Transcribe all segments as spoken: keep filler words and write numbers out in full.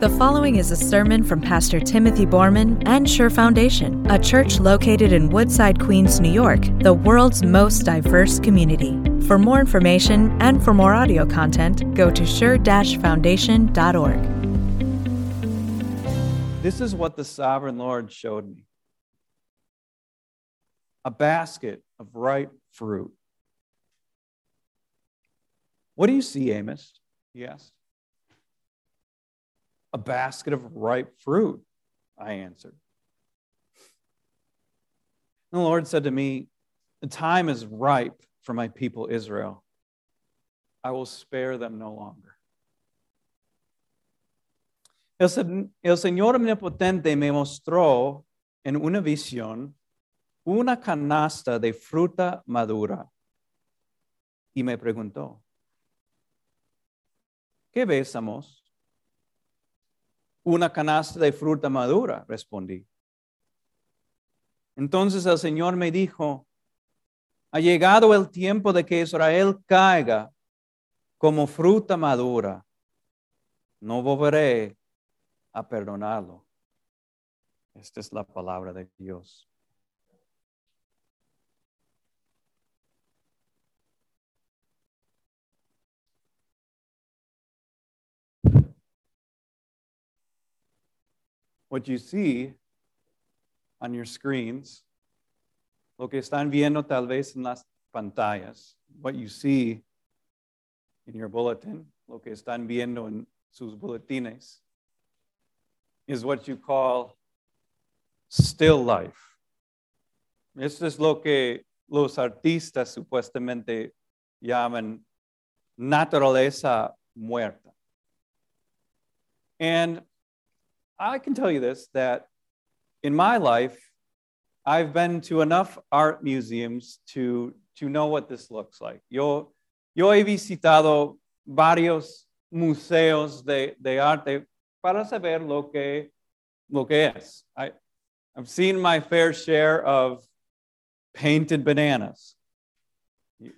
The following is a sermon from Pastor Timothy Borman and Sure Foundation, a church located in Woodside, Queens, New York, the world's most diverse community. For more information and for more audio content, go to sure dash foundation dot org. This is what the sovereign Lord showed me. A basket of ripe fruit. What do you see, Amos? He asked. A basket of ripe fruit, I answered. And the Lord said to me, the time is ripe for my people Israel. I will spare them no longer. El Señor Omnipotente me mostró en una visión una canasta de fruta madura y me preguntó, ¿qué ves, Amos? Una canasta de fruta madura, respondí. Entonces el Señor me dijo, ha llegado el tiempo de que Israel caiga como fruta madura. No volveré a perdonarlo. Esta es la palabra de Dios. What you see on your screens, lo que están viendo tal vez en las pantallas, what you see in your bulletin, lo que están viendo en sus boletines, is what you call still life. Esto es lo que los artistas supuestamente llaman naturaleza muerta. And I can tell you this, that in my life, I've been to enough art museums to, to know what this looks like. Yo, yo he visitado varios museos de, de arte para saber lo que, lo que es. I, I've seen my fair share of painted bananas.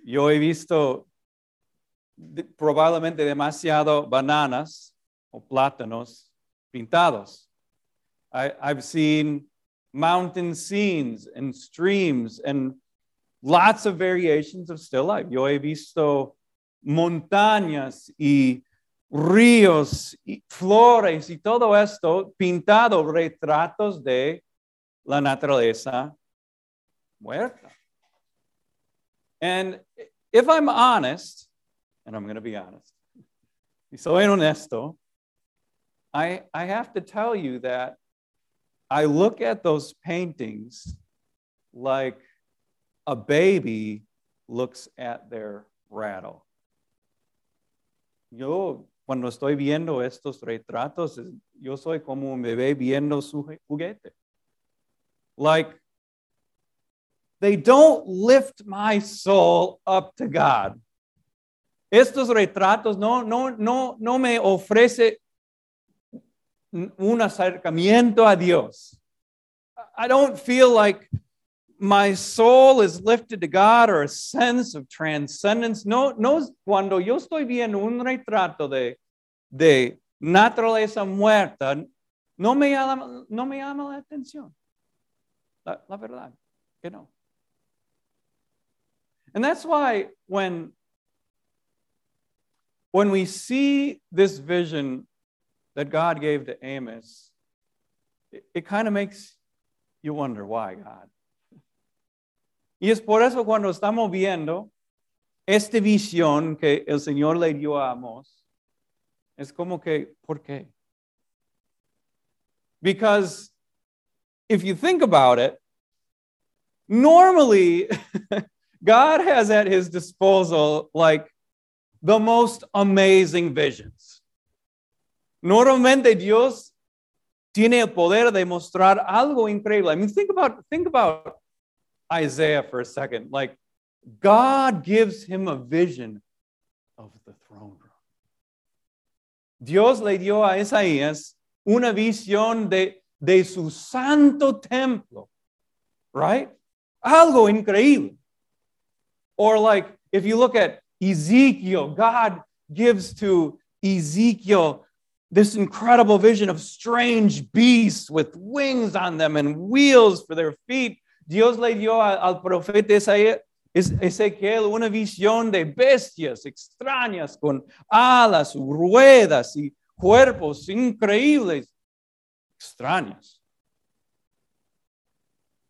Yo he visto probablemente demasiado bananas o plátanos pintados. I, I've seen mountain scenes and streams and lots of variations of still life. Yo he visto montañas y ríos y flores y todo esto pintado, retratos de la naturaleza muerta. And if I'm honest, and I'm going to be honest, y soy honesto, I, I have to tell you that I look at those paintings like a baby looks at their rattle. Yo, cuando estoy viendo estos retratos, yo soy como un bebé viendo su juguete. Like, they don't lift my soul up to God. Estos retratos no, no, no, no me ofrece un acercamiento a Dios. I don't feel like my soul is lifted to God or a sense of transcendence. No, no, cuando yo estoy viendo un retrato de, de naturaleza muerta, no me llama, no me llama la atención. La, la verdad, que no. And that's why when, when we see this vision that God gave to Amos, it, it kind of makes you wonder, why, God? Y es por eso cuando estamos viendo esta visión que el Señor le dio a Amos, es como que, ¿por qué? Because if you think about it, normally God has at his disposal like the most amazing visions. Normalmente Dios tiene el poder de mostrar algo increíble. I mean, think about, think about Isaiah for a second. Like, God gives him a vision of the throne room. Dios le dio a Isaías una visión de, de su santo templo, right? Algo increíble. Or like, if you look at Ezekiel, God gives to Ezekiel this incredible vision of strange beasts with wings on them and wheels for their feet. Dios le dio al profeta Ezequiel una visión de bestias extrañas con alas, ruedas y cuerpos increíbles, extraños.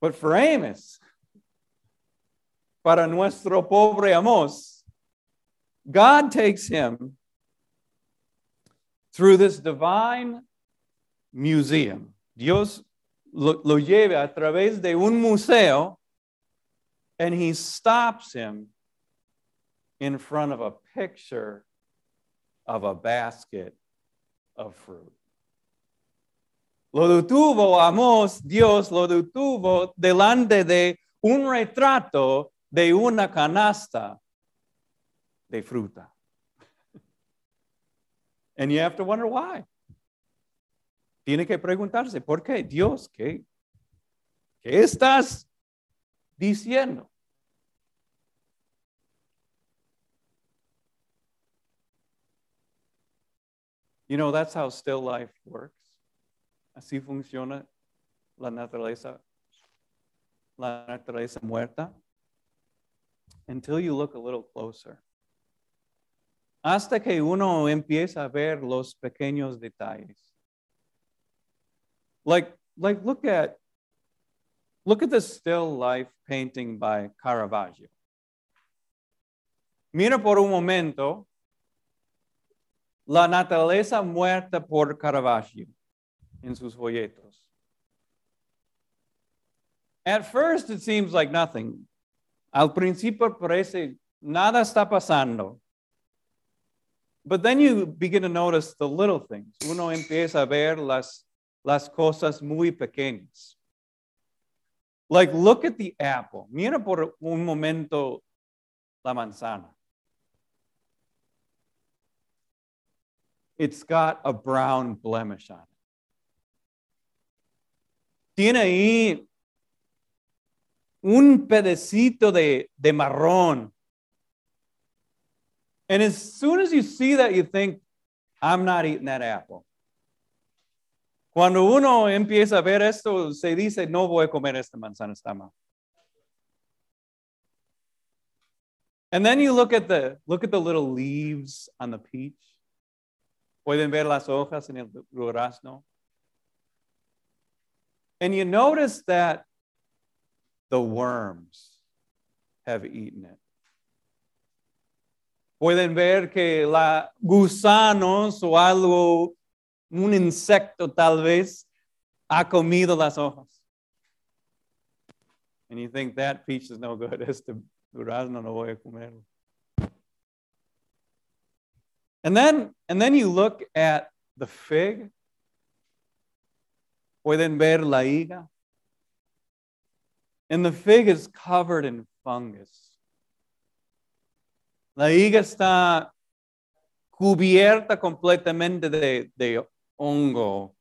But for Amos, para nuestro pobre Amos, God takes him through this divine museum. Dios lo, lo lleva a través de un museo, and he stops him in front of a picture of a basket of fruit. Lo detuvo Amos, Dios lo detuvo delante de un retrato de una canasta de fruta. And you have to wonder why. Tiene que preguntarse, ¿por qué? Dios, ¿qué, qué estás diciendo? You know, that's how still life works. Así funciona la naturaleza, la naturaleza muerta. Until you look a little closer. Hasta que uno empieza a ver los pequeños detalles. Like, like look at, look at this still life painting by Caravaggio. Mira por un momento la naturaleza muerta por Caravaggio in sus folletos. At first, it seems like nothing. Al principio parece nada está pasando. But then you begin to notice the little things. Uno empieza a ver las, las cosas muy pequeñas. Like, look at the apple. Mira por un momento la manzana. It's got a brown blemish on it. Tiene ahí un pedacito de, de marrón. And as soon as you see that, you think, I'm not eating that apple. Cuando uno empieza a ver esto, se dice, no voy a comer esta manzana, está mal. And then you look at the, look at the little leaves on the peach. Pueden ver las hojas en el durazno. And you notice that the worms have eaten it. Pueden ver que la gusanos o algo, un insecto tal vez, ha comido las hojas. And you think that peach is no good. Este durazno no voy a comerlo. And then, and then you look at the fig. Pueden ver la higa. And the fig is covered in fungus. La higa está cubierta completamente de, de hongo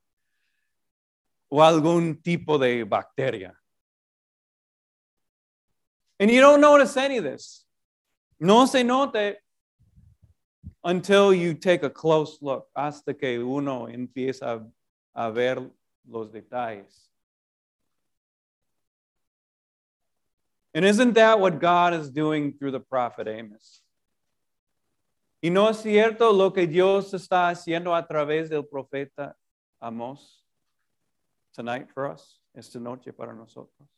o algún tipo de bacteria. And you don't notice any of this. No se note until you take a close look, hasta que uno empieza a ver los detalles. And isn't that what God is doing through the prophet Amos? ¿Y no es cierto lo que Dios está haciendo a través del profeta Amos? Tonight for us, esta noche para nosotros.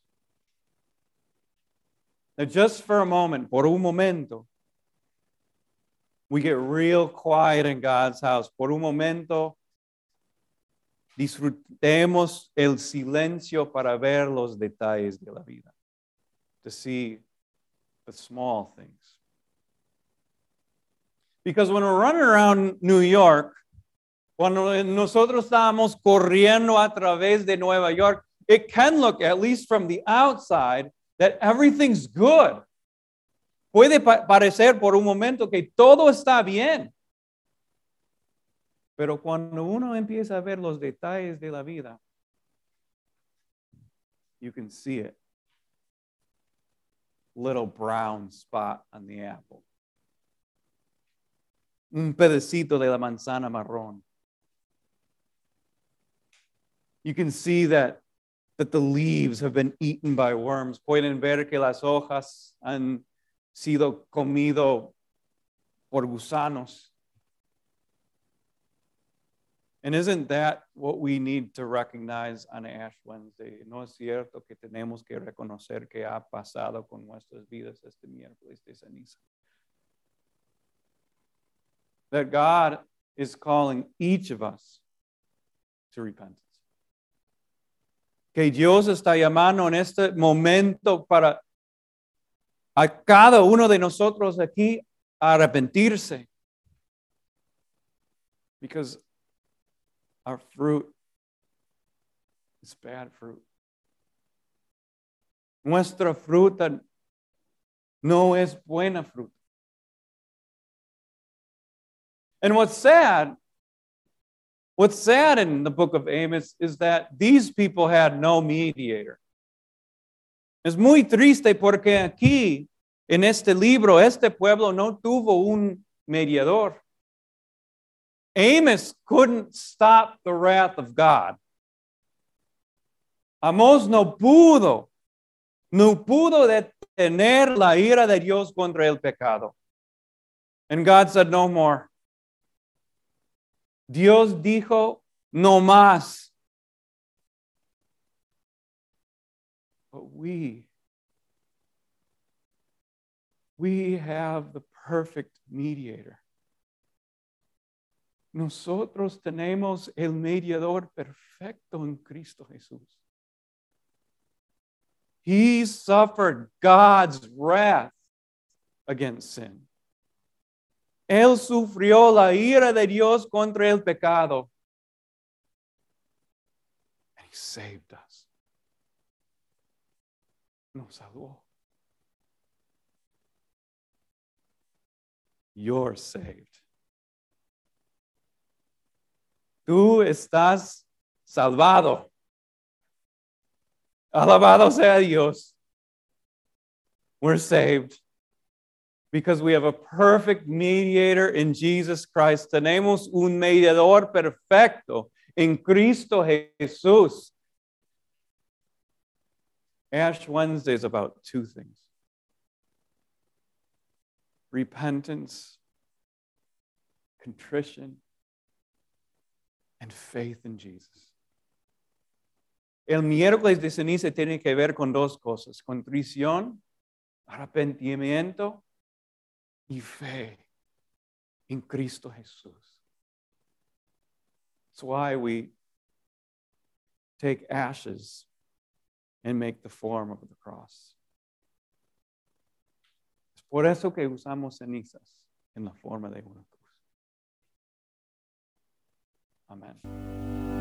Now just for a moment, por un momento, we get real quiet in God's house. Por un momento, disfrutemos el silencio para ver los detalles de la vida. To see the small things. Because when we're running around New York, cuando nosotros estamos corriendo a través de Nueva York, it can look, at least from the outside, that everything's good. Puede pa- parecer por un momento que todo está bien. Pero cuando uno empieza a ver los detalles de la vida, you can see it. Little brown spot on the apple. Un pedacito de la manzana marrón. you can see that, that the leaves have been eaten by worms. Pueden ver que las hojas han sido comido por gusanos. And isn't that what we need to recognize on Ash Wednesday? No es cierto que tenemos que reconocer que ha pasado con nuestras vidas este miércoles de ceniza. That God is calling each of us to repentance. Que Dios está llamando en este momento para a cada uno de nosotros aquí a arrepentirse. Because our fruit is bad fruit. Nuestra fruta no es buena fruta. And what's sad, what's sad in the book of Amos is that these people had no mediator. Es muy triste porque aquí, en este libro, este pueblo no tuvo un mediador. Amos couldn't stop the wrath of God. Amos no pudo, no pudo detener la ira de Dios contra el pecado. And God said, no more. Dios dijo, no más. But we, we have the perfect mediator. Nosotros tenemos el mediador perfecto en Cristo Jesús. He suffered God's wrath against sin. Él sufrió la ira de Dios contra el pecado. And he saved us. Nos salvó. You're saved. Tú estás salvado. Alabado sea Dios. We're saved because we have a perfect mediator in Jesus Christ. Tenemos un mediador perfecto en Cristo Jesús. Ash Wednesday is about two things: repentance, contrition, and faith in Jesus. El miércoles de ceniza tiene que ver con dos cosas: contrición, arrepentimiento y fe en Cristo Jesús. That's why we take ashes and make the form of the cross. Es por eso que usamos cenizas en la forma de una cruz. Amen.